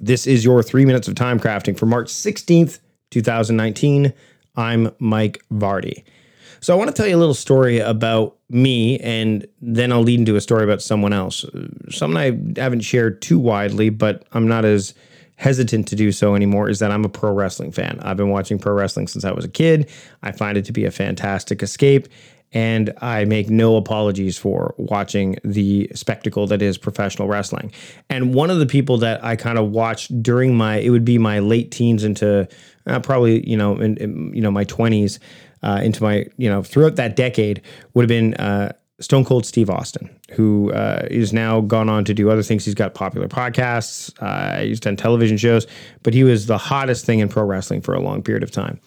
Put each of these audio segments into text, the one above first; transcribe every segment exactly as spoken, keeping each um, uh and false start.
This is your three minutes of time crafting for March sixteenth, two thousand nineteen. I'm Mike Vardy. So I want to tell you a little story about me, and then I'll lead into a story about someone else. Something I haven't shared too widely, but I'm not as hesitant to do so anymore, is that I'm a pro wrestling fan. I've been watching pro wrestling since I was a kid. I find it to be a fantastic escape, and I make no apologies for watching the spectacle that is professional wrestling. And one of the people that I kind of watched during my, it would be my late teens into uh, probably, you know, in, in, you know, my twenties, uh, into my, you know, throughout that decade would have been, uh, Stone Cold Steve Austin, who uh, is now gone on to do other things. He's got popular podcasts. Uh, he's done television shows, but he was the hottest thing in pro wrestling for a long period of time.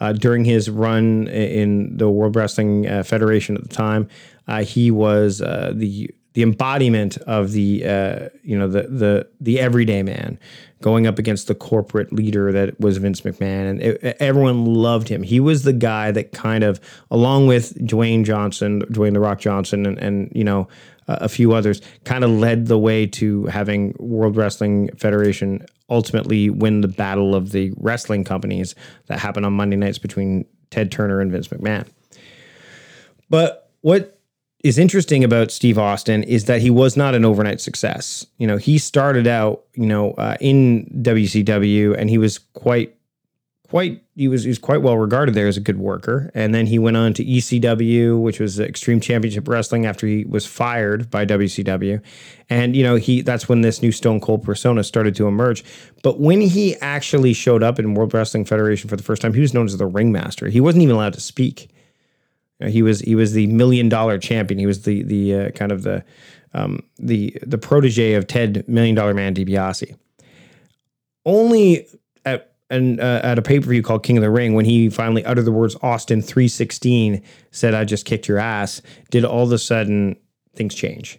Uh, during his run in the World Wrestling uh, Federation at the time, uh, he was uh, the the embodiment of the uh, you know the the the everyday man, going up against the corporate leader that was Vince McMahon, and it, everyone loved him. He was the guy that kind of, along with Dwayne Johnson, Dwayne The Rock Johnson, and, and you know uh, a few others, kind of led the way to having World Wrestling Federation ultimately win the battle of the wrestling companies that happened on Monday nights between Ted Turner and Vince McMahon. But what is interesting about Steve Austin is that he was not an overnight success. You know, he started out, you know, uh, in W C W, and he was quite, quite, he was, he was quite well regarded there as a good worker. And then he went on to E C W, which was Extreme Championship Wrestling, after he was fired by W C W. And, you know, he, that's when this new Stone Cold persona started to emerge. But when he actually showed up in World Wrestling Federation for the first time, he was known as the Ringmaster. He wasn't even allowed to speak. He was he was the million dollar champion. He was the the uh, kind of the um, the the protege of Ted Million Dollar Man DiBiase. Only at an uh, at a pay per view called King of the Ring, when he finally uttered the words Austin three sixteen, said I just kicked your ass, did all of a sudden things change.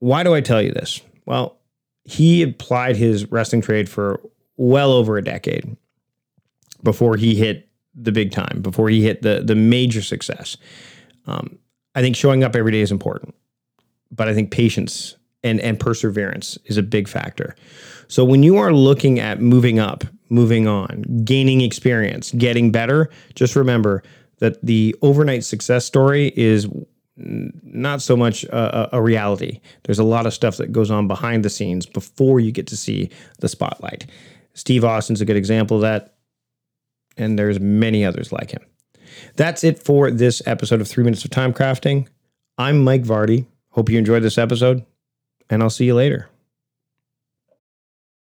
Why do I tell you this? Well, he applied his wrestling trade for well over a decade before he hit the big time, before he hit the the major success. Um, I think showing up every day is important, but I think patience and, and perseverance is a big factor. So when you are looking at moving up, moving on, gaining experience, getting better, just remember that the overnight success story is not so much a, a reality. There's a lot of stuff that goes on behind the scenes before you get to see the spotlight. Steve Austin's a good example of that, and there's many others like him. That's it for this episode of Three Minutes of Time Crafting. I'm Mike Vardy. Hope you enjoyed this episode, and I'll see you later.